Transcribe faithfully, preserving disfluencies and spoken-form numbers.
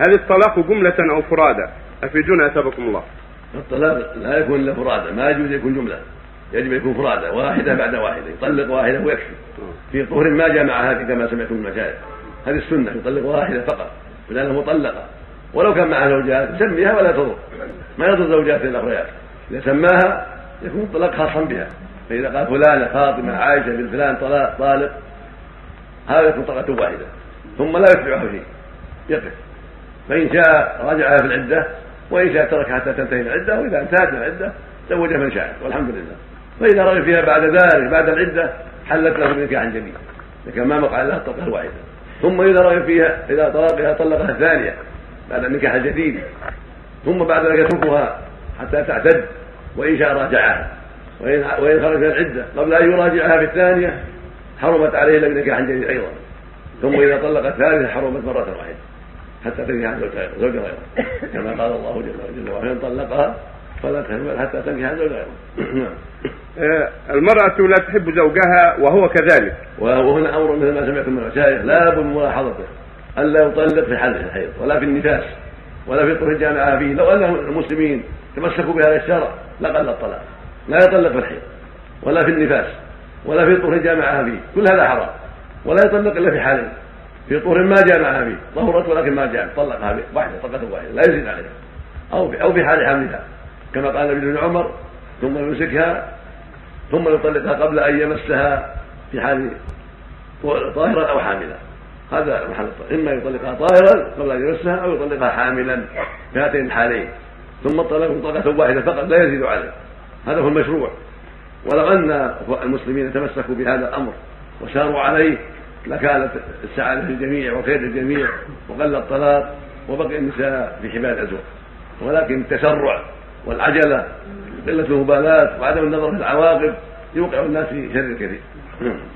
هل الطلاق جملة أو فرادة؟ أفيدونا أثابكم الله. الطلاق لا يكون إلا فرادة، ما يجوز يكون جملة، يجب يكون فرادة واحدة بعد واحدة، يطلق واحدة ويكفي في طهر ما جمعها كما سمعتم المشايخ، هذه السنة يطلق واحدة فقط ولأنها مطلقة، ولو كان معها زوجات سميها ولا تضر، ما يضر زوجات الأخريات، إذا سماها يكون الطلاق خاصا بها، فإذا قال فلانة فاطمة عائشة بن فلان طلاق طالق هذا يكون طلقة واحدة ثم لا يتبعها شيء يقف، فإن شاء رجعها في العدة وإن شاء تركها حتى تنتهي العدة، وإذا انتهت العدة زوجها من شاء والحمد لله، فإذا رغب فيها بعد ذلك بعد العدة حلت له بنكاح جديد، لكن ما وقع لها الطلقة الواحدة، ثم إذا رغب فيها إذا طلقها طلقها الثانية بعد النكاح الجديد، ثم بعد ذلك يتركها حتى تعتد وإن شاء راجعها، وإن وإن خرج العدة قبل أن يراجعها في الثانية حرمت عليه إلا بنكاح جديد أيضا، ثم إذا طلق الثالثة حرمت مرة واحدة حتى تنكح زوجها غيره، كما قال الله جل وعلا وإن طلقها فلا تحمل حتى تنكح زوجها غيره. المرأة لا تحب زوجها وهو كذلك، وهنا أمر مثل ما سمعتم من المشايخ لا بد من ملاحظته، ألا يطلق في حالة الحيض ولا في النفاس ولا في طهر الجامعة فيه، لو أن المسلمين تمسكوا بهذا الشرع لقل الطلاق، لا يطلق في الحيض ولا في النفاس ولا في طهر الجامعة فيه، كل هذا حرام، ولا يطلق إلا في حالة في طهر ما جامعها فيه، طهرت ولكن ما جامعت طلقها واحدة طلقة واحدة لا يزيد عليها، أو أو في حال حملها كما قال النبي بن عمر ثم يمسكها ثم يطلقها قبل أن يمسها في حال طاهرا أو حاملا، هذا محل الطلاق، إما يطلقها طاهرا قبل أن يمسها أو يطلقها حاملا في هاتين الحالين، ثم الطلاق طلقة واحدة فقط لا يزيد عليه، هذا هو المشروع، ولو أن المسلمين تمسكوا بهذا الأمر وساروا عليه لكانت السعادة للجميع وخير الجميع وقل الطلاق وبقي النساء في حبال الأزواج، ولكن التسرع والعجلة قلة المبالاة وعدم النظر في العواقب يوقع الناس في شر كثير.